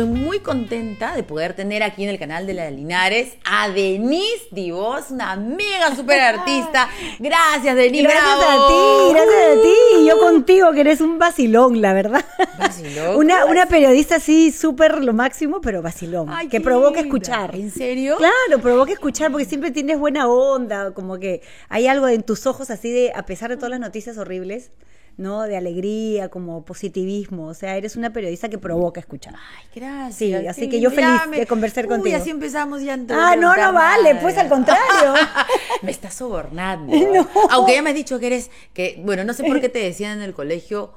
estoy muy contenta de poder tener aquí en el canal de la Linares a Denise Dibós, una mega super artista. Gracias, Denise. Gracias a ti. Y yo contigo, que eres un vacilón, la verdad. ¿Vacilón? Una periodista así súper lo máximo, pero vacilón. Ay, que provoca escuchar. ¿En serio? Claro, provoca escuchar porque siempre tienes buena onda, como que hay algo en tus ojos así de, a pesar de todas las noticias horribles, ¿no? De alegría, como positivismo. O sea, eres una periodista que provoca escuchar. Ay, gracias. Sí, así que yo feliz de conversar contigo. Uy, así empezamos ya. No vale, pues al contrario. Me estás sobornando. No. Aunque ya me has dicho que eres, que, bueno, no sé por qué te decían en el colegio,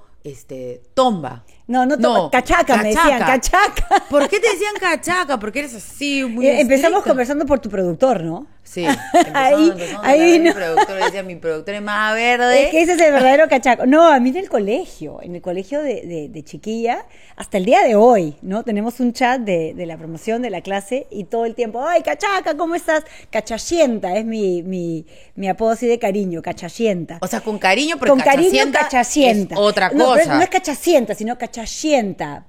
tomba. No, cachaca me decían, cachaca. ¿Por qué te decían cachaca? Porque eres así, muy empezamos estricta. Conversando por tu productor, ¿no? Sí, ahí no. Mi productor decía, mi productor es más verde. Es que ese es el verdadero cachaco. No, a mí en el colegio de chiquilla, hasta el día de hoy, ¿no? Tenemos un chat de la promoción de la clase y todo el tiempo, ¡ay, cachaca, ¿cómo estás? Cachacienta es mi apodo así de cariño, cachacienta. O sea, con cariño, pero con cachacienta, cariño, cachacienta es otra cosa. No, pero no es cachacienta, sino cachacienta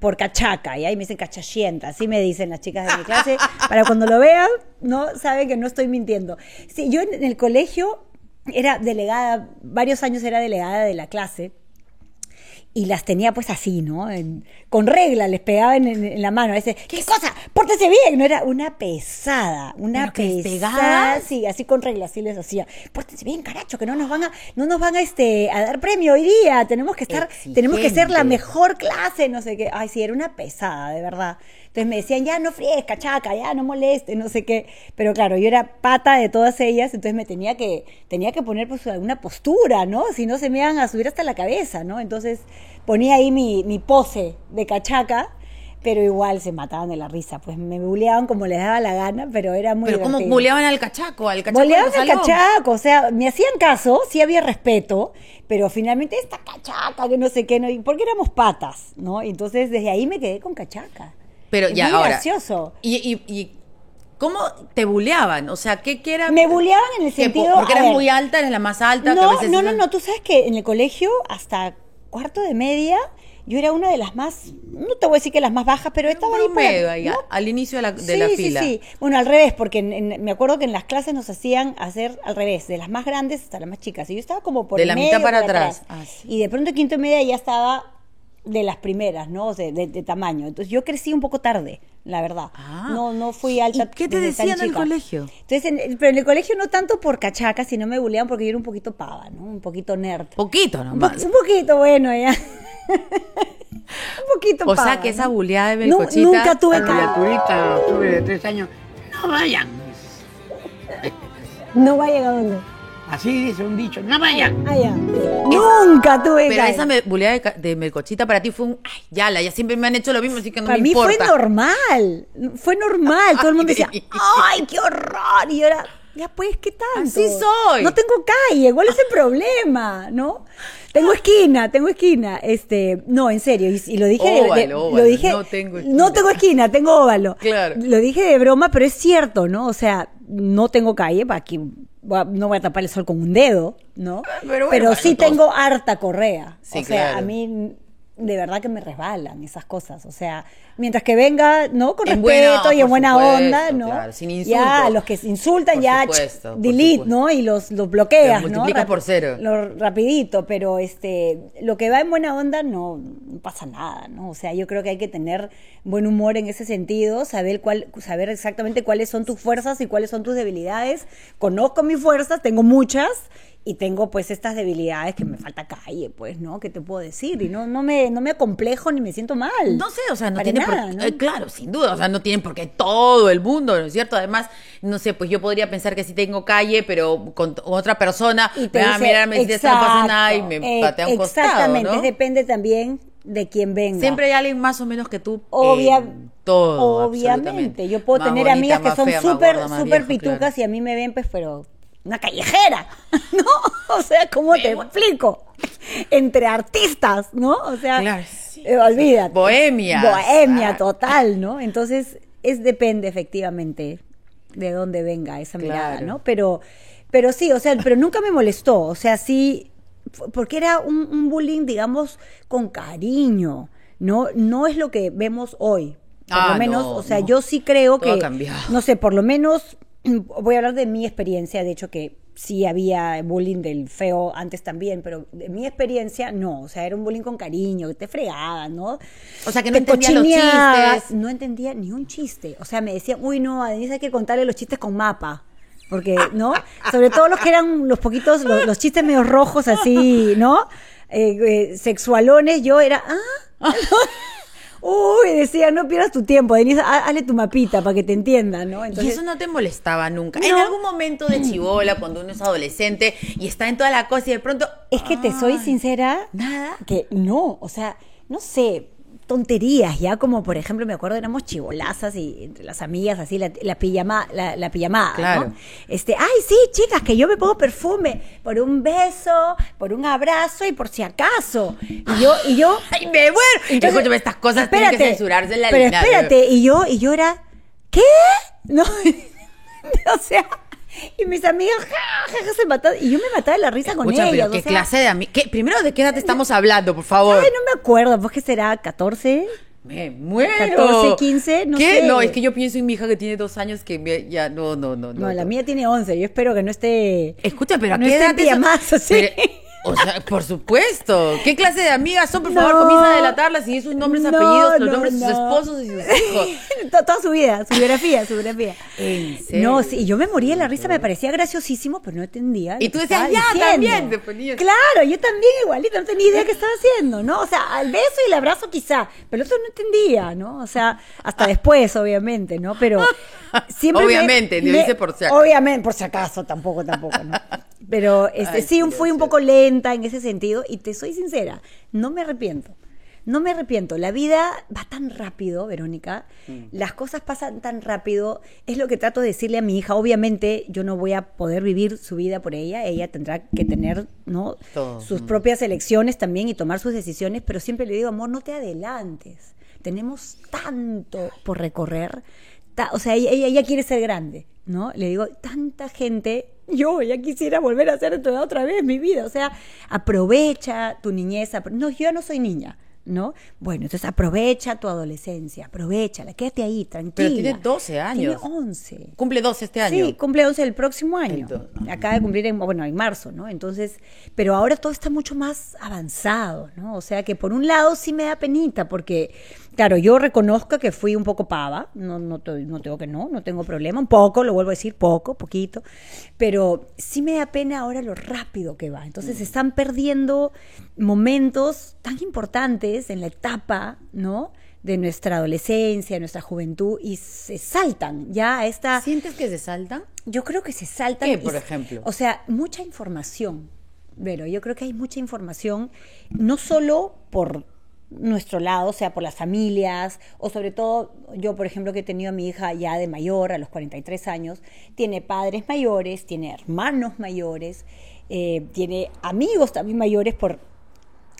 por cachaca, y ahí me dicen cachacienta, así me dicen las chicas de mi clase, para cuando lo vean, no saben que no estoy mintiendo. Sí, yo en el colegio era delegada, varios años era delegada de la clase y las tenía pues así, ¿no? Con regla, les pegaba en la mano. A veces, ¿qué cosa? ¡Pórtese bien! No, era una pesada, ¿Pero pesada? Sí, así con regla, así les hacía. Pórtense bien, caracho, que no nos van a dar premio hoy día. Tenemos que estar, exigente. Tenemos que ser la mejor clase, no sé qué. Ay, sí, era una pesada, de verdad. Entonces me decían, ya no fríes, cachaca, ya no molestes, no sé qué. Pero claro, yo era pata de todas ellas, entonces me tenía que poner pues alguna postura, ¿no? Si no se me iban a subir hasta la cabeza, ¿no? Entonces ponía ahí mi pose de cachaca, pero igual se mataban de la risa, pues me buleaban como les daba la gana, pero era muy divertido. ¿Cómo buleaban al cachaco? Buleaban al cachaco, o sea, me hacían caso, sí había respeto, pero finalmente esta cachaca, que no sé qué, ¿no? Porque éramos patas, ¿no? Entonces desde ahí me quedé con cachaca. Pero ya, ahora, gracioso. ¿Y cómo te buleaban? O sea, ¿qué era? Me buleaban en el sentido... Porque eras muy alta, eres la más alta. No, tú sabes que en el colegio, hasta cuarto de media, yo era una de las más, no te voy a decir que las más bajas, pero estaba ahí para, ¿no? Al inicio de la fila. Sí. Bueno, al revés, porque me acuerdo que en las clases nos hacían hacer al revés, de las más grandes hasta las más chicas. Y yo estaba como por de la medio, mitad para atrás. Ah, sí. Y de pronto quinto y media ya estaba... de las primeras, ¿no? O sea, de tamaño. Entonces yo crecí un poco tarde, la verdad. Ah, no fui alta. ¿Y qué te decían en el colegio? Entonces, pero en el colegio no tanto por cachaca, sino me buleaban porque yo era un poquito pava, ¿no? Un poquito nerd. Poquito nomás. Un poquito, bueno, ya. Un poquito pava. O sea, que esa buleada de melcochita... Nunca tuve cachaca. Octubre de 3 años. No vayan. ¿No vayan a dónde? Así dice un dicho, no vayan. Nunca tuve. Pero esa buleada de melcochita para ti fue un, ay, ya siempre me han hecho lo mismo, así que no me importa. Para mí fue normal. Todo el mundo decía, ay, qué horror. Y yo era, ya pues, ¿qué tanto? Así soy. No tengo calle, ¿cuál es el problema? ¿No? Tengo esquina. No, en serio, y lo dije óvalo, lo dije, no tengo esquina, tengo óvalo. Claro. Lo dije de broma, pero es cierto, ¿no? O sea, no tengo calle para que no voy a tapar el sol con un dedo, ¿no? Pero sí tengo harta correa. Sí, o sea, claro. A mí de verdad que me resbalan esas cosas. O sea, mientras que venga, ¿no? Con en respeto buena, y en buena supuesto, onda, ¿no? Claro, sin insultos. Ya, los que insultan por ya supuesto, delete, ¿no? Y los bloqueas, ¿no? Los multiplicas por cero. Rapidito, pero lo que va en buena onda no pasa nada, ¿no? O sea, yo creo que hay que tener buen humor en ese sentido, saber exactamente cuáles son tus fuerzas y cuáles son tus debilidades. Conozco mis fuerzas, tengo muchas. Y tengo, pues, estas debilidades que me falta calle, pues, ¿no? ¿Qué te puedo decir? Y no me acomplejo ni me siento mal. No sé, o sea, no tiene nada, ¿no? Claro, sin duda, o sea, no tienen por qué todo el mundo, ¿no es cierto? Además, no sé, pues yo podría pensar que sí tengo calle, pero con otra persona y te dice, mira, me dice, no pasa nada y me patea un costado, exactamente, ¿no? Depende también de quién venga. Siempre hay alguien más o menos que tú. Todo, obviamente, yo puedo más tener bonita, amigas que son súper pitucas, claro. Y a mí me ven, pues, pero... una callejera, ¿no? O sea, ¿cómo te explico? Entre artistas, ¿no? O sea, claro, sí, olvídate. Bohemia total, ¿no? Entonces, depende efectivamente de dónde venga esa mirada, claro. ¿No? Pero sí, o sea, pero nunca me molestó, o sea, sí, porque era un bullying, digamos, con cariño, ¿no? No es lo que vemos hoy. Por lo menos, no, o sea, no. Yo sí creo todo que, no sé, por lo menos, voy a hablar de mi experiencia, de hecho que sí había bullying del feo antes también, pero de mi experiencia no, o sea, era un bullying con cariño, que te fregaban, ¿no? O sea, que no entendía los chistes. No entendía ni un chiste, o sea, me decían, uy, no, a Denise hay que contarle los chistes con mapa. Porque, ¿no? Sobre todo los que eran los poquitos, los chistes medio rojos así, ¿no? Sexualones, yo era, ¿ah? Uy, decía, no pierdas tu tiempo, Denise, hazle tu mapita para que te entiendan, ¿no? Entonces, y eso no te molestaba nunca. ¿No? En algún momento de chibola, cuando uno es adolescente y está en toda la cosa y de pronto... Es que te soy sincera, nada, que no, o sea, no sé... tonterías, ya, como por ejemplo, me acuerdo, éramos chibolazas y entre las amigas, así, la pijamada, claro, ¿no? Ay, sí, chicas, que yo me pongo perfume por un beso, por un abrazo y por si acaso. Y yo... ¡Ay, me muero! Entonces, escúchame, estas cosas espérate, tienen que censurarse en la pero línea. Pero espérate, pero... y yo era... ¿Qué? No, o sea... Y mis amigos, ja, se mataban. Y yo me mataba de la risa con ellos. Pero, ¿qué clase de amigos? Primero, ¿de qué edad te estamos hablando, por favor? Ay, no me acuerdo. ¿Pues qué será? ¿14? Me muero. 14, 15, no ¿qué? Sé. No, es que yo pienso en mi hija que tiene 2 años que me, ya, no. La mía tiene 11. Yo espero que no esté... Escucha, pero ¿a qué edad te más así? Pero, o sea, por supuesto. ¿Qué clase de amigas son? Por favor, comienza a delatarlas y sus nombres, apellidos, los nombres de sus esposos y sus hijos. Toda su vida, su biografía, su biografía. ¿En serio? No, sí, yo me moría de la risa, me parecía graciosísimo, pero no entendía. Y tú decías, ya, diciendo. También te ponías. Claro, yo también igualito, no tenía idea qué estaba haciendo, ¿no? O sea, al beso y el abrazo quizá, pero eso no entendía, ¿no? O sea, hasta después, obviamente, ¿no? Pero siempre obviamente, lo hice por si acaso. Obviamente, por si acaso, tampoco, ¿no? Pero sí, fui un poco lento en ese sentido, y te soy sincera, no me arrepiento, la vida va tan rápido, Verónica, las cosas pasan tan rápido, es lo que trato de decirle a mi hija. Obviamente yo no voy a poder vivir su vida por ella tendrá que tener, ¿no? Todo. Sus propias elecciones también y tomar sus decisiones, pero siempre le digo, amor, no te adelantes, tenemos tanto por recorrer, o sea, ella quiere ser grande, ¿no? Le digo, tanta gente... Yo ya quisiera volver a hacer toda otra vez mi vida, o sea, aprovecha tu niñez, no, yo no soy niña, ¿no? Bueno, entonces aprovecha tu adolescencia, aprovechala, quédate ahí, tranquila. Pero tiene 12 años. Tiene 11. Cumple 12 este año. Sí, cumple 11 el próximo año. Entonces, acaba de cumplir en marzo, ¿no? Entonces, pero ahora todo está mucho más avanzado, ¿no? O sea, que por un lado sí me da penita, porque... Claro, yo reconozco que fui un poco pava, no tengo problema, un poco, lo vuelvo a decir, poquito, pero sí me da pena ahora lo rápido que va. Entonces se están perdiendo momentos tan importantes en la etapa, ¿no?, de nuestra adolescencia, de nuestra juventud, y se saltan ya a esta... ¿Sientes que se saltan? Yo creo que se saltan. ¿Qué, por ejemplo? O sea, mucha información, pero yo creo que hay mucha información, no solo por... nuestro lado, o sea, por las familias, o sobre todo, yo por ejemplo que he tenido a mi hija ya de mayor, a los 43 años, tiene padres mayores, tiene hermanos mayores, tiene amigos también mayores por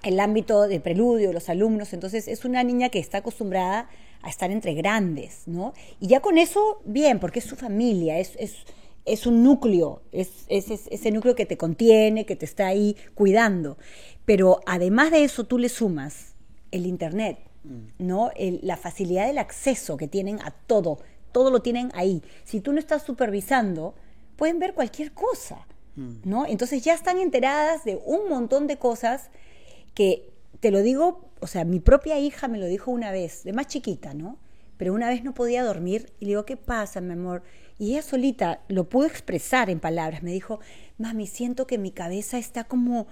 el ámbito de Preludio, los alumnos, entonces es una niña que está acostumbrada a estar entre grandes, ¿no? Y ya con eso, bien, porque es su familia, es un núcleo, es ese núcleo que te contiene, que te está ahí cuidando, pero además de eso tú le sumas el internet, ¿no? La facilidad del acceso que tienen a todo lo tienen ahí. Si tú no estás supervisando, pueden ver cualquier cosa, ¿no? Entonces ya están enteradas de un montón de cosas que, te lo digo, o sea, mi propia hija me lo dijo una vez, de más chiquita, ¿no? Pero una vez no podía dormir y le digo, ¿qué pasa, mi amor? Y ella solita lo pudo expresar en palabras, me dijo, mami, siento que mi cabeza está como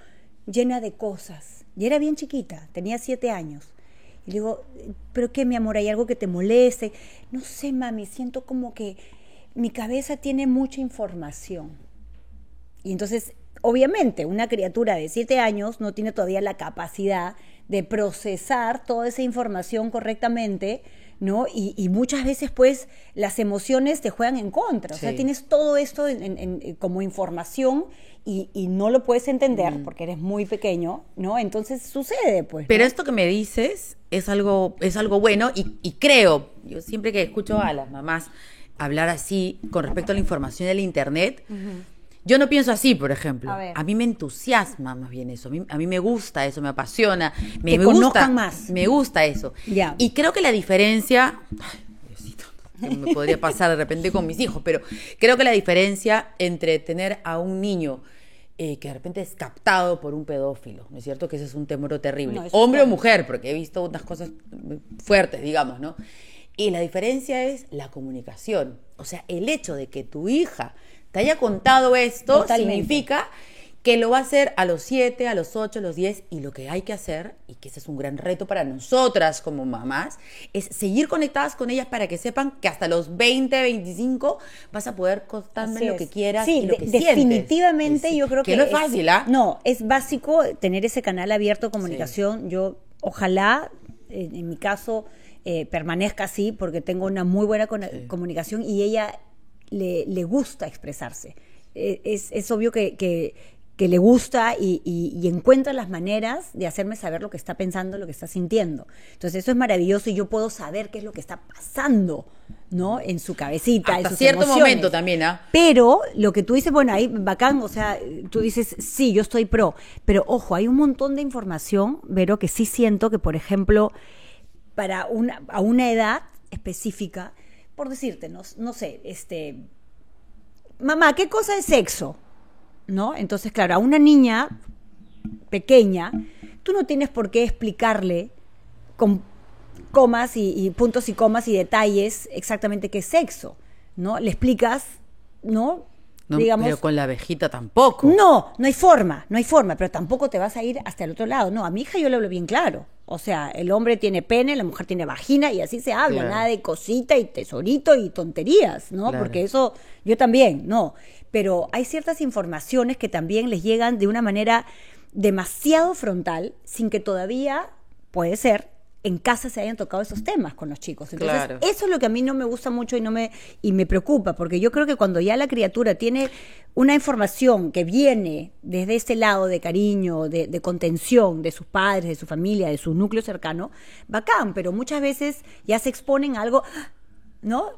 llena de cosas. Y era bien chiquita, tenía 7 años. Y le digo, ¿pero qué, mi amor? ¿Hay algo que te moleste? No sé, mami, siento como que mi cabeza tiene mucha información. Y entonces, obviamente, una criatura de 7 años no tiene todavía la capacidad de procesar toda esa información correctamente, ¿no? Y muchas veces, pues, las emociones te juegan en contra. O sea, tienes todo esto como información y no lo puedes entender porque eres muy pequeño, ¿no? Entonces sucede, pues. Pero esto que me dices es algo bueno y creo, yo siempre que escucho a las mamás hablar así con respecto a la información del internet, Yo no pienso así, por ejemplo. A mí me entusiasma más bien eso. A mí me gusta eso, me apasiona. Me conozcan más. Me gusta eso. Yeah. Y creo que la diferencia... Ay, Diosito, me podría pasar de repente con mis hijos, pero creo que la diferencia entre tener a un niño que de repente es captado por un pedófilo, ¿no es cierto? Que ese es un temor terrible. No, hombre o mujer, porque he visto unas cosas fuertes, digamos, ¿no? Y la diferencia es la comunicación. O sea, el hecho de que tu hija... te haya contado esto, totalmente, significa que lo va a hacer a los 7, a los 8, a los 10, y lo que hay que hacer, y que ese es un gran reto para nosotras como mamás, es seguir conectadas con ellas para que sepan que hasta los 20, 25 vas a poder contarme lo que quieras, sí, y lo que sientes. Definitivamente yo creo que no es fácil, ¿ah? No, es básico tener ese canal abierto de comunicación. Sí. Yo ojalá, en mi caso, permanezca así, porque tengo una muy buena comunicación y ella... Le gusta expresarse. Es obvio que le gusta y encuentra las maneras de hacerme saber lo que está pensando, lo que está sintiendo. Entonces eso es maravilloso y yo puedo saber qué es lo que está pasando, ¿no? En su cabecita, hasta en sus cierto emociones. Momento también, ¿ah? ¿Eh? Pero lo que tú dices, bueno, ahí bacán, o sea, tú dices, sí, yo estoy pro, pero ojo, hay un montón de información, Vero, que sí siento que, por ejemplo, para a una edad específica, por decirte, no sé, mamá, ¿qué cosa es sexo? ¿No? Entonces, claro, a una niña pequeña, tú no tienes por qué explicarle con comas y puntos y comas y detalles exactamente qué es sexo, ¿no? Le explicas, ¿no? No, digamos, pero con la abejita tampoco. No hay forma, pero tampoco te vas a ir hasta el otro lado. No, a mi hija yo le hablo bien claro. O sea, el hombre tiene pene, la mujer tiene vagina y así se habla, claro. Nada de cosita y tesorito y tonterías, ¿no? Claro. Porque eso yo también, no. Pero hay ciertas informaciones que también les llegan de una manera demasiado frontal, sin que todavía, puede ser, en casa se hayan tocado esos temas con los chicos. Entonces, claro, eso es lo que a mí no me gusta mucho y me preocupa, porque yo creo que cuando ya la criatura tiene una información que viene desde ese lado de cariño, de contención, de sus padres, de su familia, de su núcleo cercano, bacán, pero muchas veces ya se exponen a algo, ¿no?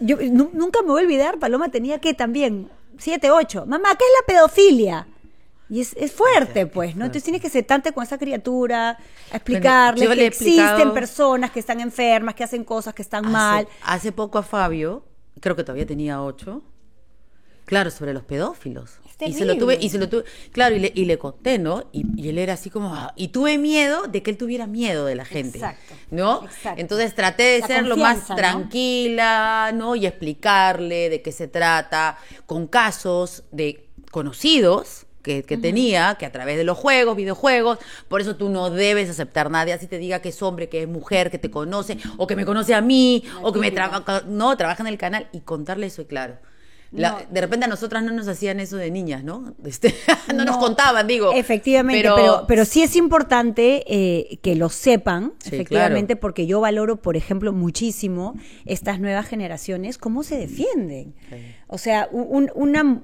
Yo nunca me voy a olvidar, Paloma tenía que también 7, 8, mamá, ¿qué es la pedofilia? Y es fuerte, pues, ¿no? Entonces tienes que sentarte con esa criatura, a explicarle que existen personas que están enfermas, que hacen cosas, que están mal. Hace poco a Fabio, creo que todavía tenía 8, claro, sobre los pedófilos. Y se lo tuve, claro, y le conté, ¿no? Y él era así como, y tuve miedo de que él tuviera miedo de la gente. Exacto. ¿No? Exacto. Entonces traté de ser lo más tranquila, ¿no? Y explicarle de qué se trata, con casos de conocidos que uh-huh, tenía, que a través de los juegos, videojuegos, por eso tú no debes aceptar nada, así te diga que es hombre, que es mujer, que te conoce, o que me conoce a mí, la o típica, que me trabaja en el canal, y contarle eso, y claro. De repente a nosotras no nos hacían eso de niñas, ¿no? No nos contaban, digo. Efectivamente, pero sí es importante que lo sepan, sí, efectivamente, claro, porque yo valoro, por ejemplo, muchísimo estas nuevas generaciones, cómo se defienden. Sí. O sea,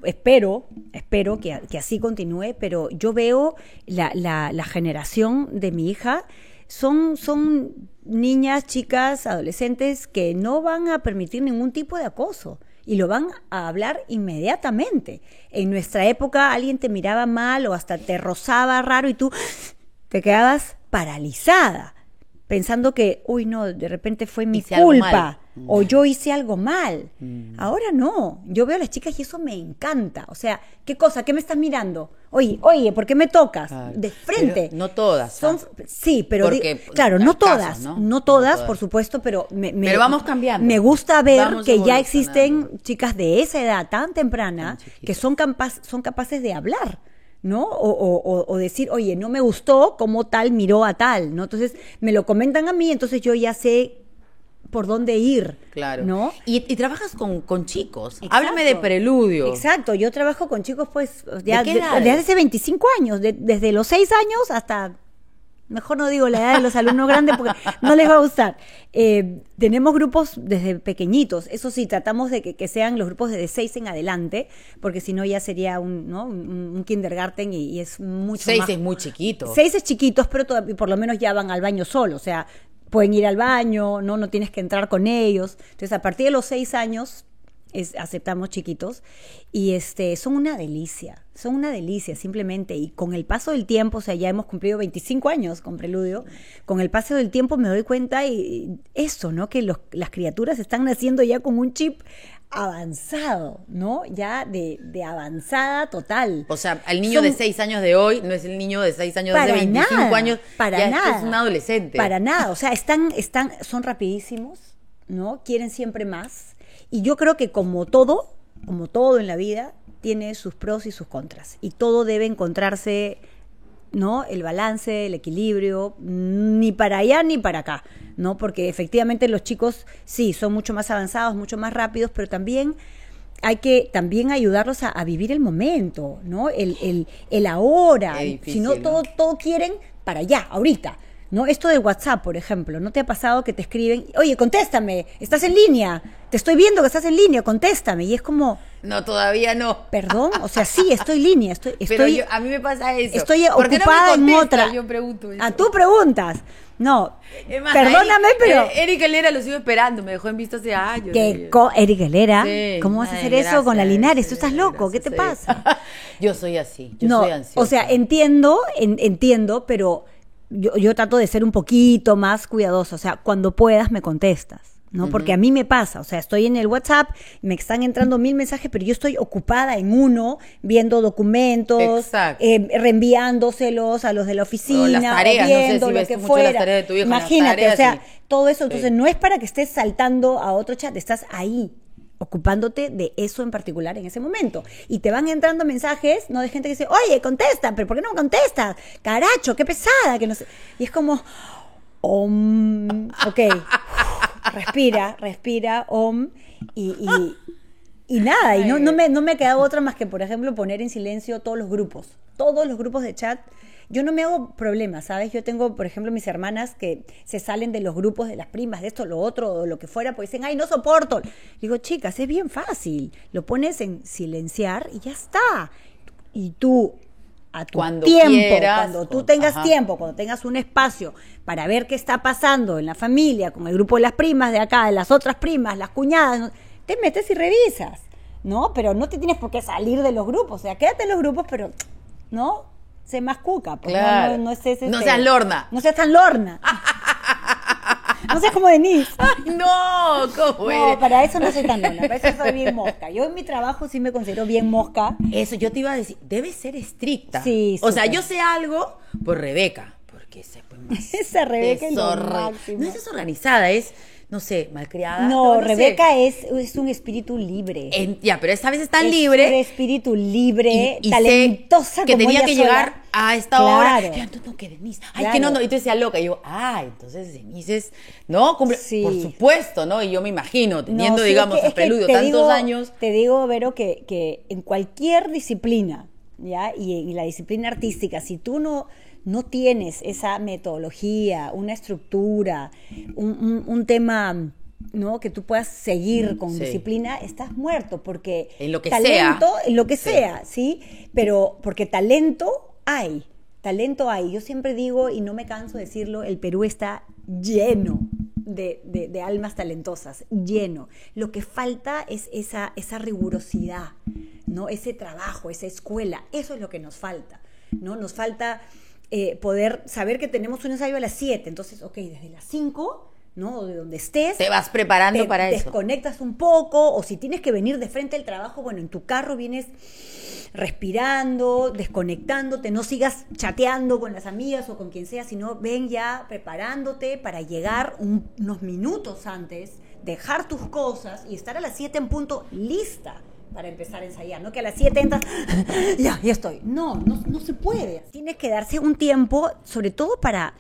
espero que así continúe, pero yo veo la generación de mi hija, son niñas, chicas, adolescentes que no van a permitir ningún tipo de acoso. Y lo van a hablar inmediatamente. En nuestra época alguien te miraba mal o hasta te rozaba raro y tú te quedabas paralizada, pensando que, uy, no, de repente fue mi culpa o yo hice algo mal. Ahora no, yo veo a las chicas y eso me encanta. O sea, ¿qué cosa? ¿Qué me estás mirando? Oye, ¿por qué me tocas? De frente. No todas. Sí, pero porque, claro, no todas, por supuesto, pero... pero vamos cambiando. Me gusta ver que ya existen chicas de esa edad tan temprana que son capaces de hablar, ¿no? O decir, oye, no me gustó cómo tal miró a tal, ¿no? Entonces, me lo comentan a mí, entonces yo ya sé por dónde ir, claro, ¿no? Y trabajas con chicos. Exacto. Háblame de Preludio. Exacto, yo trabajo con chicos, pues, ya desde hace 25 años, desde los 6 años hasta... Mejor no digo la edad de los alumnos grandes porque no les va a gustar. Tenemos grupos desde pequeñitos. Eso sí, tratamos de que sean los grupos desde 6 en adelante, porque si no ya sería un kindergarten y es mucho 6 más. 6 es muy chiquito. 6 es chiquitos, pero por lo menos ya van al baño solo. O sea, pueden ir al baño, no tienes que entrar con ellos. Entonces, a partir de los 6 años... aceptamos chiquitos, y son una delicia, simplemente. Y con el paso del tiempo, o sea, ya hemos cumplido 25 años con Preludio, con el paso del tiempo me doy cuenta y eso, ¿no? Que las criaturas están naciendo ya con un chip avanzado, ¿no? Ya de avanzada total. O sea, al niño de 6 años de hoy no es el niño de 6 años de hace 25 años. Para nada. Es un adolescente. Para nada. O sea, son rapidísimos, ¿no? Quieren siempre más. Y yo creo que como todo en la vida, tiene sus pros y sus contras. Y todo debe encontrarse, ¿no? El balance, el equilibrio, ni para allá ni para acá, ¿no? Porque efectivamente los chicos, sí, son mucho más avanzados, mucho más rápidos, pero también hay que ayudarlos a vivir el momento, ¿no? El ahora. Si no, todo quieren para allá, ahorita, ¿no? Esto del WhatsApp, por ejemplo, ¿no te ha pasado que te escriben, oye, contéstame, estás en línea, te estoy viendo que estás en línea, contéstame? Y es como... No, todavía no. Perdón, o sea, sí, estoy en línea, pero a mí me pasa eso. Estoy ocupada, no me contesta, en otra. Yo pregunto eso. Tú preguntas. No, más, perdóname, pero... Eric Helera lo sigo esperando, me dejó en visto hace años. ¿Eric Helera? Sí, ¿cómo vas a hacer eso con la Linares? Tú estás loco, ¿qué te pasa? Yo soy así, soy ansiosa. O sea, entiendo, pero... Yo trato de ser un poquito más cuidadosa, o sea, cuando puedas me contestas, ¿no? Uh-huh. Porque a mí me pasa, o sea, estoy en el WhatsApp, me están entrando 1000 mensajes, pero yo estoy ocupada en uno, viendo documentos, reenviándoselos a los de la oficina, o las tareas, viendo, no sé si ves mucho las tareas de tu hijo. Imagínate, o sea, todo eso, entonces no es para que estés saltando a otro chat, estás ahí, ocupándote de eso en particular en ese momento. Y te van entrando mensajes, ¿no? De gente que dice, oye, contesta, pero ¿por qué no contestas? Caracho, qué pesada, que no sé. Y es como, ok, respira, y nada, y no me ha quedado otra más que, por ejemplo, poner en silencio todos los grupos de chat. Yo no me hago problemas, ¿sabes? Yo tengo, por ejemplo, mis hermanas que se salen de los grupos de las primas, de esto, lo otro, lo que fuera, porque dicen, ¡ay, no soporto! Digo, chicas, es bien fácil. Lo pones en silenciar y ya está. Y tú, a tu tiempo, cuando tú tengas tiempo, cuando tengas un espacio para ver qué está pasando en la familia, con el grupo de las primas de acá, de las otras primas, las cuñadas, te metes y revisas, ¿no? Pero no te tienes por qué salir de los grupos. O sea, quédate en los grupos, pero, ¿no? Se mascuca, porque claro. No es ese. No seas lorna. No seas tan lorna. No seas como Denise. Ay, no, ¿cómo eres? No, para eso no soy tan lorna, para eso soy bien mosca. Yo en mi trabajo sí me considero bien mosca. Eso, yo te iba a decir, debes ser estricta. Sí, o sea, yo sé algo por Rebeca, porque esa Rebeca es lo máximo. No es desorganizada, es... No sé, malcriada. No, Rebeca sé. Es un espíritu libre. Pero esta vez tan libre. Un espíritu libre, y talentosa que como tenía ella que sola. Llegar a esta hora. Ay, no, que Denise. Ay, que no. Y tú decías loca. Y yo, entonces Denise es, ¿no? Sí. Por supuesto, ¿no? Y yo me imagino, teniendo, digamos, a Preludio tantos años. Te digo, Vero, que en cualquier disciplina, ¿ya? Y la disciplina artística, si tú no tienes esa metodología, una estructura, un tema, ¿no? Que tú puedas seguir con disciplina, estás muerto, porque en lo que talento, sea, en lo que sea, ¿sí? Pero porque talento hay. Yo siempre digo, y no me canso de decirlo, el Perú está lleno de almas talentosas, lleno. Lo que falta es esa rigurosidad, ¿no? Ese trabajo, esa escuela, eso es lo que nos falta, ¿no? Nos falta... poder saber que tenemos un ensayo a las 7, entonces, ok, desde las 5, ¿no? De donde estés. Te vas preparando para eso. Te desconectas un poco, o si tienes que venir de frente al trabajo, bueno, en tu carro vienes respirando, desconectándote, no sigas chateando con las amigas o con quien sea, sino ven ya preparándote para llegar unos minutos antes, dejar tus cosas y estar a las 7 en punto lista para empezar a ensayar, ¿no? Que a las 7 entras, ya estoy. No se puede. Tienes que darse un tiempo, sobre todo para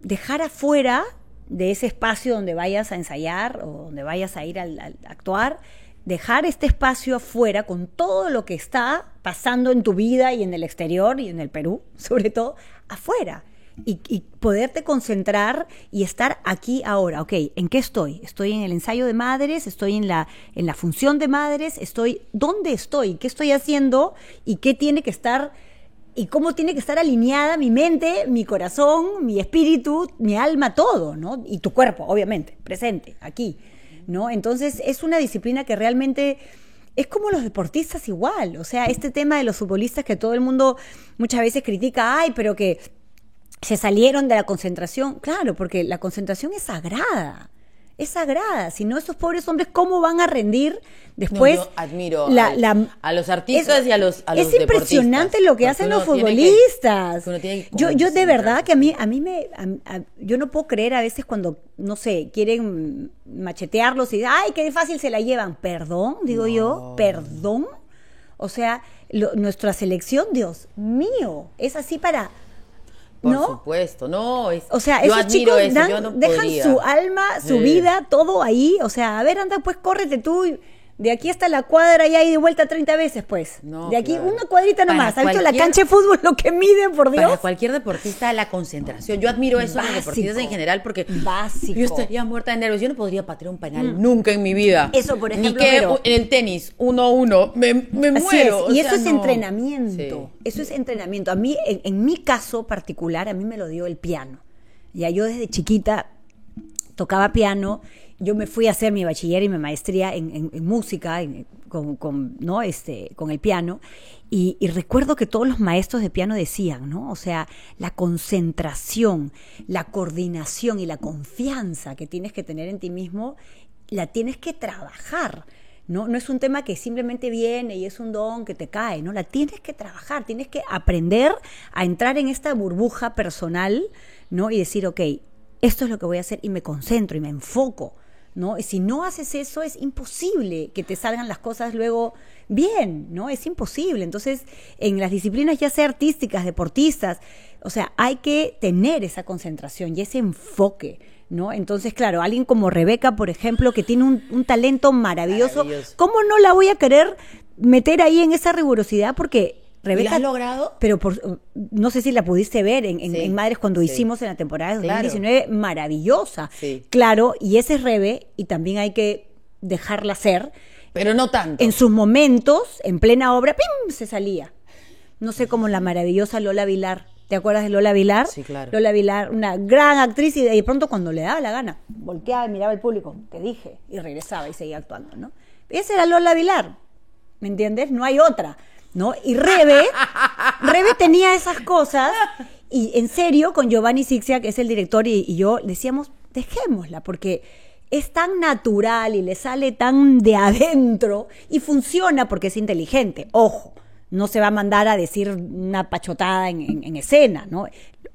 dejar afuera de ese espacio donde vayas a ensayar o donde vayas a ir a actuar, dejar este espacio afuera con todo lo que está pasando en tu vida y en el exterior y en el Perú, sobre todo, afuera. Y poderte concentrar y estar aquí ahora. Ok, ¿en qué estoy? ¿Estoy en el ensayo de madres? ¿Estoy en la función de madres? ¿Dónde estoy? ¿Qué estoy haciendo? ¿Y qué tiene que estar? ¿Y cómo tiene que estar alineada mi mente, mi corazón, mi espíritu, mi alma, todo, ¿no? Y tu cuerpo, obviamente, presente, aquí. ¿no? Entonces es una disciplina que realmente... Es como los deportistas igual, o sea, este tema de los futbolistas que todo el mundo muchas veces critica, ay, pero que se salieron de la concentración. Claro, porque la concentración es sagrada. Es sagrada, si no esos pobres hombres, ¿cómo van a rendir después? No, yo admiro a los artistas y a los deportistas. Es impresionante lo que hacen los futbolistas. Yo de verdad que yo no puedo creer a veces cuando, no sé, quieren machetearlos y ¡ay, qué fácil se la llevan! Perdón, digo yo, perdón. O sea, nuestra selección, Dios mío, es así para... Por supuesto, no. O sea, esos chicos dejan su alma, su vida, todo ahí. O sea, a ver, anda, pues, córrete tú. De aquí hasta la cuadra ya hay de vuelta 30 veces, pues. No, de aquí una cuadrita nomás. ¿Has visto la cancha de fútbol lo que miden, por Dios? Para cualquier deportista, la concentración. Yo admiro eso en los deportistas en general porque yo estaría muerta de nervios. Yo no podría patear un penal nunca en mi vida. Eso, por ejemplo. Ni que en el tenis, 1-1, me muero. Y eso es entrenamiento. Sí. Eso es entrenamiento. A mí, en mi caso particular, a mí me lo dio el piano. Ya yo desde chiquita tocaba piano. Yo me fui a hacer mi bachiller y mi maestría en música, con el piano, y recuerdo que todos los maestros de piano decían, ¿no? O sea, la concentración, la coordinación y la confianza que tienes que tener en ti mismo, la tienes que trabajar, ¿no? No es un tema que simplemente viene y es un don que te cae, ¿no? La tienes que trabajar, tienes que aprender a entrar en esta burbuja personal, ¿no? Y decir, ok, esto es lo que voy a hacer y me concentro y me enfoco, ¿no? Y si no haces eso, es imposible que te salgan las cosas luego bien, ¿no? Es imposible. Entonces, en las disciplinas ya sea artísticas, deportistas, o sea, hay que tener esa concentración y ese enfoque, ¿no? Entonces, claro, alguien como Rebeca, por ejemplo, que tiene un talento maravilloso, ¿cómo no la voy a querer meter ahí en esa rigurosidad? Porque... Rebeca, ¿la has logrado? Pero no sé si la pudiste ver en Madres cuando hicimos en la temporada de 2019, maravillosa. Sí. Claro, y ese es Rebe, y también hay que dejarla ser. Pero no tanto. En sus momentos, en plena obra, ¡pim!, se salía. No sé, como la maravillosa Lola Vilar. ¿Te acuerdas de Lola Vilar? Sí, claro. Lola Vilar, una gran actriz, y de pronto cuando le daba la gana, volteaba y miraba al público, te dije, y regresaba y seguía actuando, ¿no? Esa era Lola Vilar, ¿me entiendes? No hay otra. ¿No? Y Rebe tenía esas cosas, y en serio con Giovanni Sixia, que es el director, y yo decíamos, dejémosla porque es tan natural y le sale tan de adentro y funciona porque es inteligente, ojo, no se va a mandar a decir una pachotada en escena, ¿no?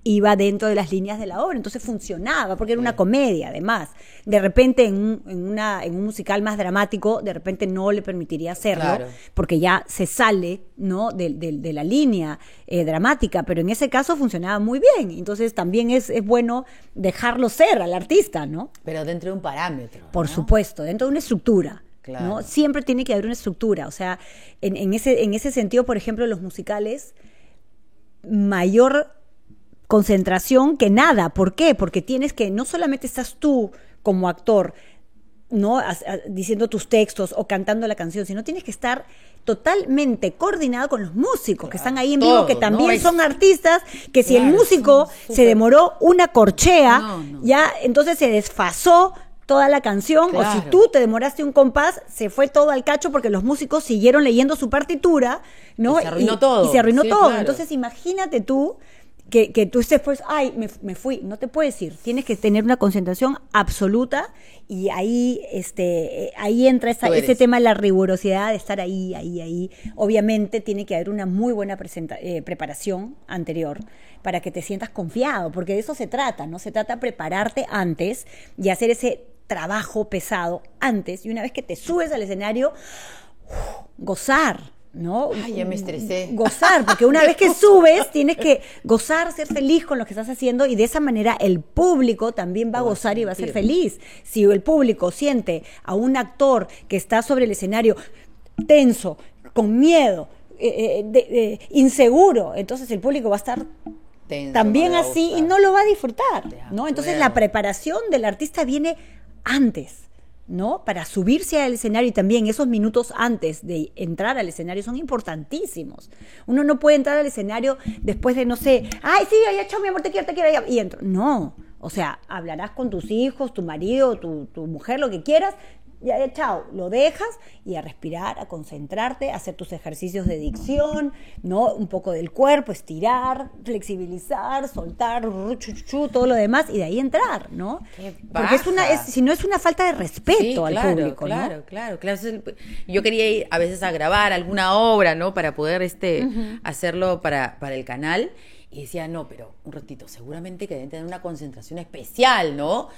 Iba dentro de las líneas de la obra, entonces funcionaba, porque era una comedia, además. De repente, en un musical más dramático, de repente no le permitiría hacerlo, claro, porque ya se sale, ¿no?, de la línea dramática, pero en ese caso funcionaba muy bien. Entonces también es bueno dejarlo ser al artista, ¿no? Pero dentro de un parámetro, ¿no? Por supuesto, dentro de una estructura. Claro. ¿No? Siempre tiene que haber una estructura. O sea, en ese sentido, por ejemplo, los musicales, mayor concentración que nada. ¿Por qué? Porque tienes que, no solamente estás tú como actor, ¿no?, diciendo tus textos o cantando la canción, sino tienes que estar totalmente coordinado con los músicos, claro, que están ahí en vivo, que también son artistas, que si el músico se demoró una corchea, ya entonces se desfasó toda la canción, claro, o si tú te demoraste un compás, se fue todo al cacho porque los músicos siguieron leyendo su partitura, ¿no? Y se arruinó todo. Y se arruinó todo. Claro. Entonces imagínate tú que tú estés pues, ay, me fui, no te puedes ir. Tienes que tener una concentración absoluta, y ahí ahí entra ese tema de la rigurosidad, de estar ahí. Obviamente tiene que haber una muy buena preparación anterior para que te sientas confiado, porque de eso se trata, ¿no? Se trata de prepararte antes y hacer ese trabajo pesado antes, y una vez que te subes al escenario, gozar, ¿no? Ay, ya me estresé. Gozar, porque una vez que subes tienes que gozar, ser feliz con lo que estás haciendo, y de esa manera el público también va a gozar y va a ser feliz. Si el público siente a un actor que está sobre el escenario tenso, con miedo, inseguro, entonces el público va a estar tenso, también así, y no lo va a disfrutar, ¿no? Entonces la preparación del artista viene antes, ¿no?, para subirse al escenario, y también esos minutos antes de entrar al escenario son importantísimos. Uno no puede entrar al escenario después de, no sé, ay, sí, ya, chao, mi amor, te quiero, y entro. No, O sea, hablarás con tus hijos, tu marido, tu mujer, lo que quieras. Ya, chao, lo dejas y a respirar, a concentrarte, a hacer tus ejercicios de dicción, ¿no? Un poco del cuerpo, estirar, flexibilizar, soltar, todo lo demás y de ahí entrar, ¿no? Porque si no es una falta de respeto al público, ¿no? Claro. Yo quería ir a veces a grabar alguna obra, ¿no? Para poder hacerlo para el canal y decía, no, pero un ratito, seguramente que deben tener una concentración especial, ¿no?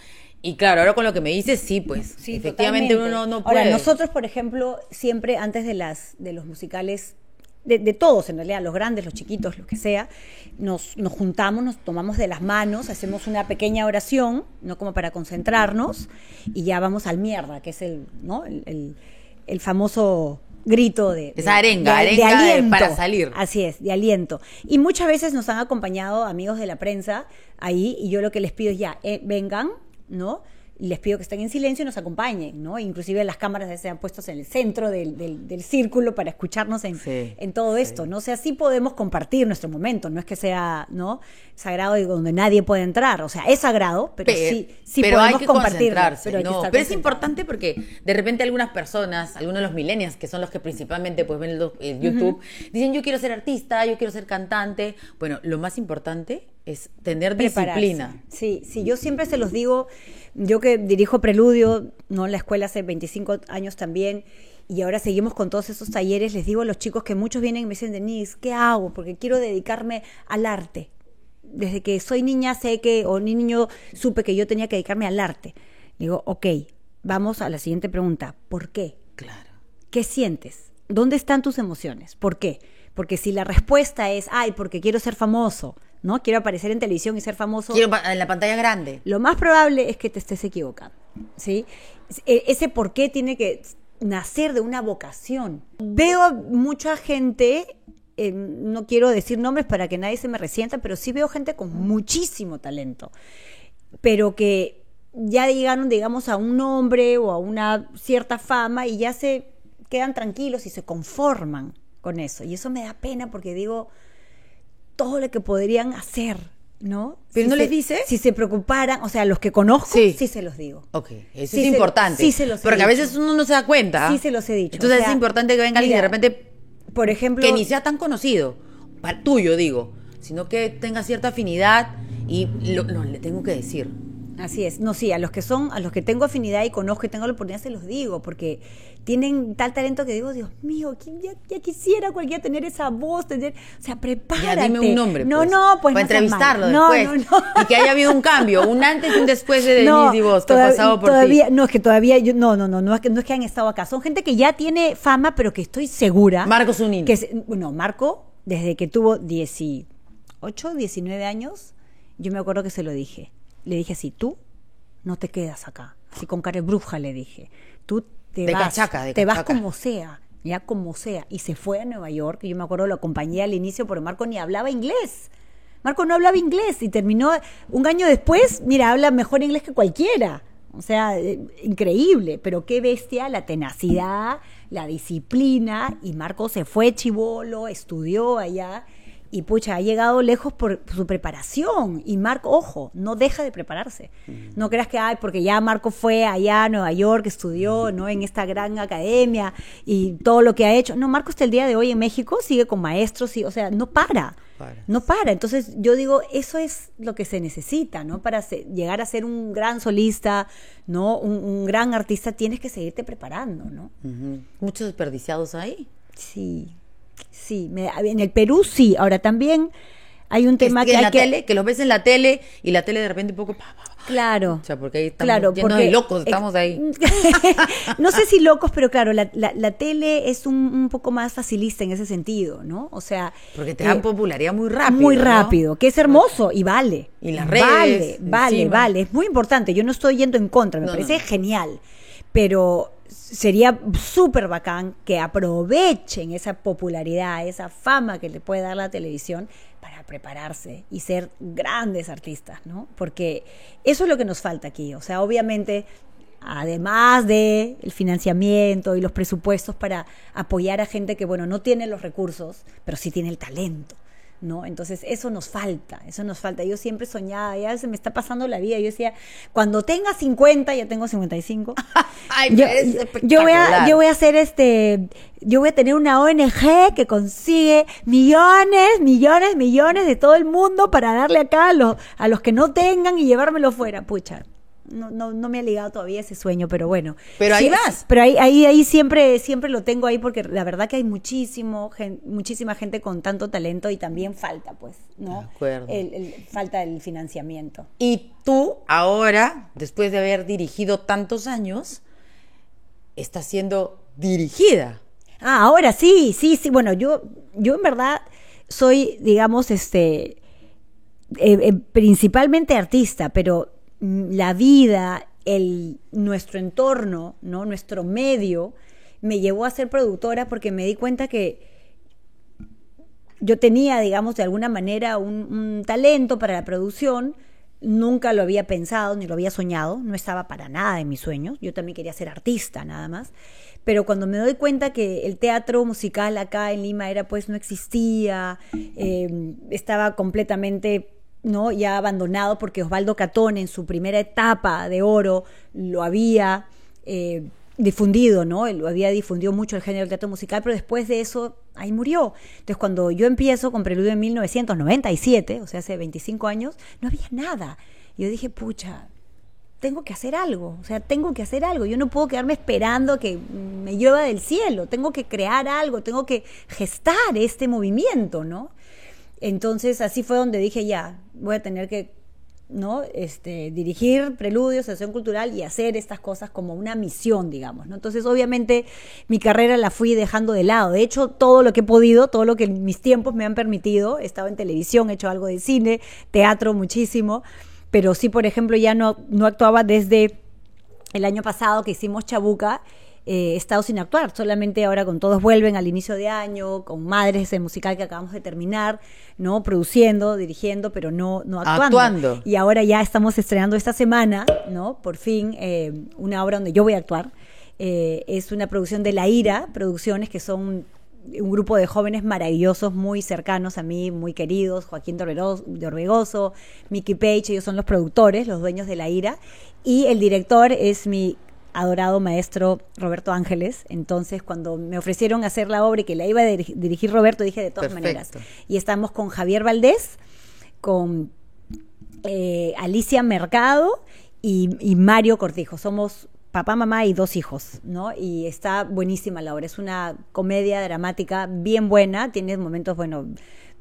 Y claro, ahora con lo que me dices, sí, pues, sí, efectivamente totalmente. Uno no puede. Ahora, nosotros, por ejemplo, siempre antes de los musicales, de todos en realidad, los grandes, los chiquitos, los que sea, nos juntamos, nos tomamos de las manos, hacemos una pequeña oración, ¿no? Como para concentrarnos, y ya vamos al mierda, que es el famoso grito de esa arenga de aliento, para salir. Así es, de aliento. Y muchas veces nos han acompañado amigos de la prensa ahí, y yo lo que les pido es ya, vengan, ¿no? Les pido que estén en silencio y nos acompañen, ¿no? Inclusive las cámaras se han puesto en el centro del círculo para escucharnos en todo esto, ¿no? O sea, sí podemos compartir nuestro momento, no es que sea, ¿no?, sagrado y donde nadie puede entrar, o sea, es sagrado, pero sí pero podemos compartir. Pero es importante porque de repente algunas personas, algunos de los millennials, que son los que principalmente pues ven el YouTube, dicen yo quiero ser artista, yo quiero ser cantante. Bueno, lo más importante es tener disciplina. Sí, yo siempre se los digo, yo que dirijo Preludio, ¿no?, en la escuela hace 25 años también, y ahora seguimos con todos esos talleres, les digo a los chicos que muchos vienen y me dicen, Denise, ¿qué hago? Porque quiero dedicarme al arte. Desde que soy niña supe que yo tenía que dedicarme al arte. Digo, ok, vamos a la siguiente pregunta. ¿Por qué? Claro. ¿Qué sientes? ¿Dónde están tus emociones? ¿Por qué? Porque si la respuesta es, porque quiero ser famoso, ¿no? Quiero aparecer en televisión y ser famoso. Quiero en la pantalla grande. Lo más probable es que te estés equivocando, ¿sí? Ese por qué tiene que nacer de una vocación. Veo mucha gente, no quiero decir nombres para que nadie se me resienta, pero sí veo gente con muchísimo talento, pero que ya llegaron, digamos, a un nombre o a una cierta fama y ya se quedan tranquilos y se conforman con eso. Y eso me da pena porque digo, todo lo que podrían hacer, ¿no? ¿Pero si no les dices? Si se preocuparan, o sea, los que conozco, sí se los digo. Ok, eso sí es importante. Sí se los porque he dicho. A veces uno no se da cuenta. Sí se los he dicho. Entonces es importante que venga alguien de repente, por ejemplo, que ni sea tan conocido, tuyo digo, sino que tenga cierta afinidad y le tengo que decir. Así es. No, sí, a los que tengo afinidad y conozco y tengo la oportunidad se los digo, porque tienen tal talento que digo, Dios mío, ya quisiera cualquiera tener esa voz, o sea, prepárate. Ya dime un nombre, pues. No, para entrevistarlo después. No. Y que haya habido un cambio, un antes y un después de Denise Dibós, que ha pasado por ti. No, es que todavía, no es que han estado acá, son gente que ya tiene fama, pero que estoy segura. Marco Zunino. Marco, desde que tuvo 18, 19 años, yo me acuerdo que se lo dije. Le dije así, tú no te quedas acá. Así con cara de bruja le dije. Tú te vas como sea, ya como sea. Y se fue a Nueva York. Y yo me acuerdo, lo acompañé al inicio, pero Marco ni hablaba inglés. Marco no hablaba inglés. Y terminó un año después, mira, habla mejor inglés que cualquiera. O sea, increíble. Pero qué bestia, la tenacidad, la disciplina. Y Marco se fue chibolo, estudió allá. Y pucha, ha llegado lejos por su preparación. Y Marco, ojo, no deja de prepararse. No creas que, porque ya Marco fue allá a Nueva York, estudió, ¿no?, en esta gran academia y todo lo que ha hecho. No, Marco hasta el día de hoy en México sigue con maestros, o sea, no para. Entonces yo digo, eso es lo que se necesita, ¿no? Para llegar a ser un gran solista, ¿no?, un gran artista, tienes que seguirte preparando, ¿no? Uh-huh. ¿Muchos desperdiciados ahí? Sí, en el Perú sí. Ahora también hay un tema que hay que... Tele, que los ves en la tele y la tele de repente un poco... Claro. O sea, porque ahí estamos llenos de locos, estamos ahí. No sé si locos, pero claro, la tele es un poco más facilista en ese sentido, ¿no? O sea... Porque te dan popularidad muy rápido. Muy rápido, ¿no? Que es hermoso y vale. Y las redes. Vale. Es muy importante. Yo no estoy yendo en contra, me parece genial. Pero... sería súper bacán que aprovechen esa popularidad, esa fama que le puede dar la televisión para prepararse y ser grandes artistas, ¿no? Porque eso es lo que nos falta aquí. O sea, obviamente, además de el financiamiento y los presupuestos para apoyar a gente que, bueno, no tiene los recursos, pero sí tiene el talento, ¿no? Entonces eso nos falta. Yo siempre soñaba, ya se me está pasando la vida. Yo decía, cuando tenga 50, ya tengo 55. Ay, yo voy a tener una ONG que consigue millones de todo el mundo para darle acá a los que no tengan y llevármelo fuera. Pucha, no me ha ligado todavía ese sueño, pero bueno. Pero ahí sí, vas. Pero ahí siempre lo tengo ahí, porque la verdad que hay muchísima gente con tanto talento, y también falta, pues, ¿no? De acuerdo. Falta el financiamiento. Y tú ahora, después de haber dirigido tantos años, estás siendo dirigida. Ah, ahora sí. Bueno, yo en verdad soy, digamos, principalmente artista, pero la vida, nuestro entorno, ¿no? Nuestro medio me llevó a ser productora, porque me di cuenta que yo tenía, digamos, de alguna manera un talento para la producción. Nunca lo había pensado ni lo había soñado, no estaba para nada en mis sueños. Yo también quería ser artista, nada más. Pero cuando me doy cuenta que el teatro musical acá en Lima no existía, estaba completamente, ¿no?, ya abandonado, porque Osvaldo Catón en su primera etapa de oro lo había difundido, ¿no? Él lo había difundido mucho, el género del teatro musical, pero después de eso ahí murió. Entonces, cuando yo empiezo con Preludio en 1997, o sea, hace 25 años, no había nada. Yo dije, pucha, tengo que hacer algo. Yo no puedo quedarme esperando que me llueva del cielo. Tengo que crear algo, tengo que gestar este movimiento, ¿no? Entonces, así fue donde dije, ya, voy a tener que, ¿no?, dirigir Preludio, Asociación Cultural, y hacer estas cosas como una misión, digamos, ¿no? Entonces, obviamente, mi carrera la fui dejando de lado. De hecho, todo lo que he podido, todo lo que mis tiempos me han permitido, he estado en televisión, he hecho algo de cine, teatro muchísimo, pero sí, por ejemplo, ya no actuaba desde el año pasado que hicimos Chabuca. He estado sin actuar, solamente ahora con Todos Vuelven al inicio de año, con Madres, el musical que acabamos de terminar, ¿no?, produciendo, dirigiendo, pero no actuando. Y ahora ya estamos estrenando esta semana, ¿no?, por fin, una obra donde yo voy a actuar. Es una producción de La Ira, producciones que son un grupo de jóvenes maravillosos, muy cercanos a mí, muy queridos, Joaquín de Orbegoso, Mickey Page, ellos son los productores, los dueños de La Ira, y el director es mi adorado maestro Roberto Ángeles. Entonces, cuando me ofrecieron hacer la obra y que la iba a dirigir Roberto, dije, de todas maneras. Y estamos con Javier Valdés, con Alicia Mercado y Mario Cortijo. Somos papá, mamá y 2 hijos, ¿no? Y está buenísima la obra. Es una comedia dramática bien buena. Tiene momentos, bueno,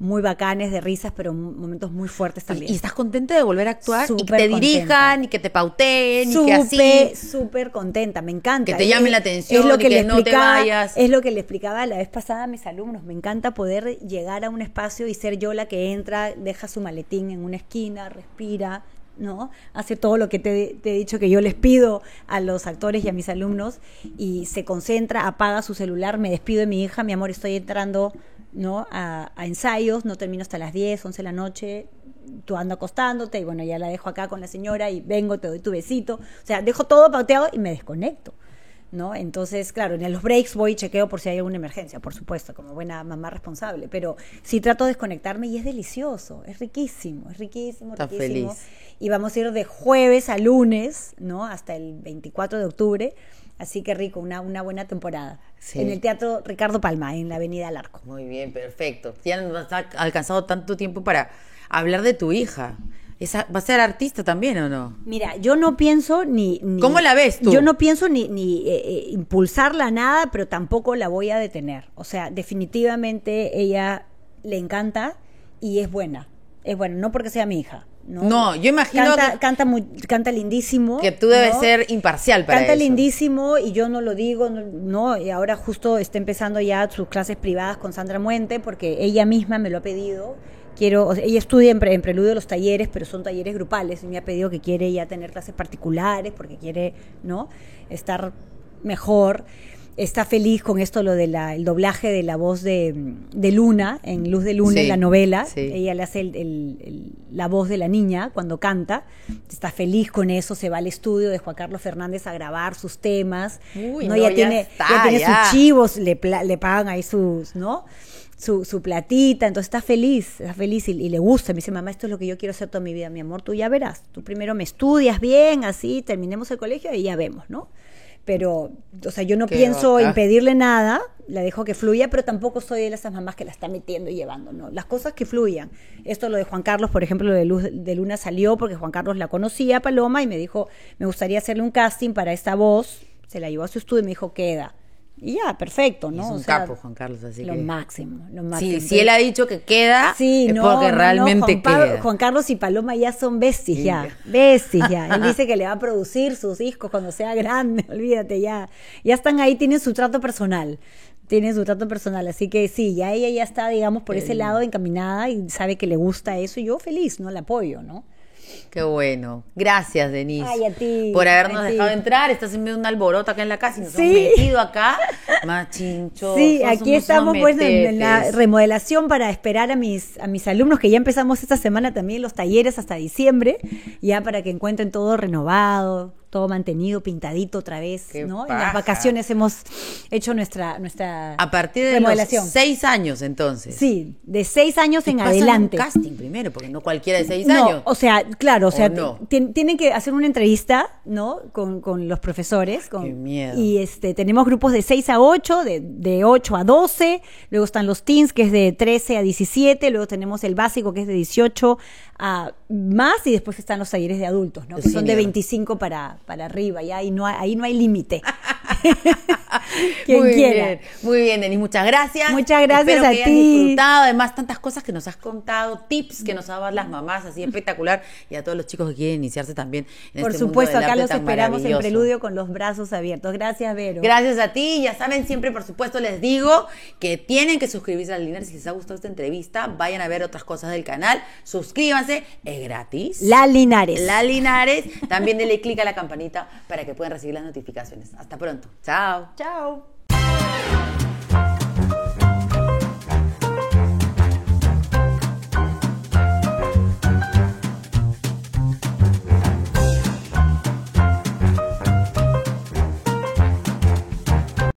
muy bacanes de risas, pero momentos muy fuertes también. ¿Y estás contenta de volver a actuar? Súper, y que te dirijan, y que te pauteen, y que así. Súper contenta, me encanta. Que te llamen la atención, es lo que no te vayas. Es lo que le explicaba la vez pasada a mis alumnos. Me encanta poder llegar a un espacio y ser yo la que entra, deja su maletín en una esquina, respira, ¿no?, hace todo lo que te he dicho que yo les pido a los actores y a mis alumnos, y se concentra, apaga su celular, me despido de mi hija, mi amor, estoy entrando, ¿no?, a ensayos, no termino hasta las 10, 11 de la noche, tú ando acostándote, y bueno, ya la dejo acá con la señora, y vengo, te doy tu besito, o sea, dejo todo pauteado y me desconecto, ¿no? Entonces, claro, en los breaks voy y chequeo por si hay alguna emergencia, por supuesto, como buena mamá responsable, pero sí trato de desconectarme, y es delicioso, es riquísimo, Está riquísimo. Feliz. Y vamos a ir de jueves a lunes, ¿no?, hasta el 24 de octubre, así que rico, una buena temporada. Sí. En el Teatro Ricardo Palma, en la Avenida Larco. Muy bien, perfecto. Ya nos has alcanzado tanto tiempo para hablar de tu hija. ¿Va a ser artista también o no? Mira, yo no pienso ni ¿cómo la ves tú? Yo no pienso ni impulsarla a nada, pero tampoco la voy a detener. O sea, definitivamente ella le encanta y es buena. Es buena, no porque sea mi hija. No, yo imagino canta lindísimo. Que tú debes, ¿no?, ser imparcial para canta eso. Canta lindísimo, y yo no lo digo, no, y ahora justo está empezando ya sus clases privadas con Sandra Muente, porque ella misma me lo ha pedido. Ella estudia en Preludio los talleres, pero son talleres grupales, y me ha pedido que quiere ya tener clases particulares porque quiere, ¿no?, estar mejor. está feliz con esto, lo del el doblaje de la voz de Luna, en Luz de Luna, sí, en la novela. Sí. Ella le hace la voz de la niña cuando canta. Está feliz con eso, se va al estudio de Juan Carlos Fernández a grabar sus temas. Uy, ¿no? Ella ya tiene sus chivos, le pagan ahí sus, ¿no? Su platita, entonces está feliz y le gusta. Me dice, mamá, esto es lo que yo quiero hacer toda mi vida. Mi amor, tú ya verás, tú primero me estudias bien, así terminemos el colegio y ya vemos, ¿no? Pero, o sea, yo no pienso impedirle nada, la dejo que fluya, pero tampoco soy de esas mamás que la está metiendo y llevando, ¿no? Las cosas que fluyan. Esto, lo de Juan Carlos, por ejemplo, lo de Luz de Luna salió porque Juan Carlos la conocía, Paloma, y me dijo, me gustaría hacerle un casting para esta voz. Se la llevó a su estudio y me dijo, queda. Y ya, perfecto, ¿no? Es un capo, Juan Carlos, así que... Lo máximo. Sí, si él ha dicho que queda, porque realmente queda. Juan Carlos y Paloma ya son besties, ya. Él dice que le va a producir sus discos cuando sea grande, olvídate, ya. Ya están ahí, tienen su trato personal, así que sí, ya ella ya está, digamos, por ese lado encaminada y sabe que le gusta eso, y yo feliz, ¿no? La apoyo, ¿no? Qué bueno. Gracias, Denise. Ay, a ti. Por habernos dejado entrar. Estás en medio de una alborota acá en la casa y nos hemos metido acá. Machincho. Sí, aquí estamos pues en la remodelación para esperar a mis alumnos, que ya empezamos esta semana también los talleres hasta diciembre, ya para que encuentren todo renovado, todo mantenido, pintadito otra vez, qué ¿no? Paja. En las vacaciones hemos hecho nuestra a partir de remodelación. Los 6 años, entonces. Sí, de 6 años en adelante. Un casting primero, porque no cualquiera de 6 años. O sea, claro, tienen que hacer una entrevista, ¿no? Con los profesores. Qué miedo. Y tenemos grupos de 6 a 8, de 8 a 12, luego están los teens, que es de 13 a 17, luego tenemos el básico, que es de 18 a más, y después están los talleres de adultos, ¿no? Que son de 25 para arriba, ya, y ahí no hay límite. Quien muy quiera. Bien, muy bien, Denise, muchas gracias. Muchas gracias. Espero a que ti. Hayas disfrutado, además, tantas cosas que nos has contado, tips que nos han dado las mamás, así espectacular, y a todos los chicos que quieren iniciarse también en por este supuesto, mundo del acá arte los tan esperamos en Preludio con los brazos abiertos. Gracias, Vero. Gracias a ti, ya saben, siempre, por supuesto, les digo que tienen que suscribirse al Linares. Si les ha gustado esta entrevista, vayan a ver otras cosas del canal, suscríbanse, es gratis. La Linares. También denle clic a la campanita para que puedan recibir las notificaciones. Hasta pronto. Chao.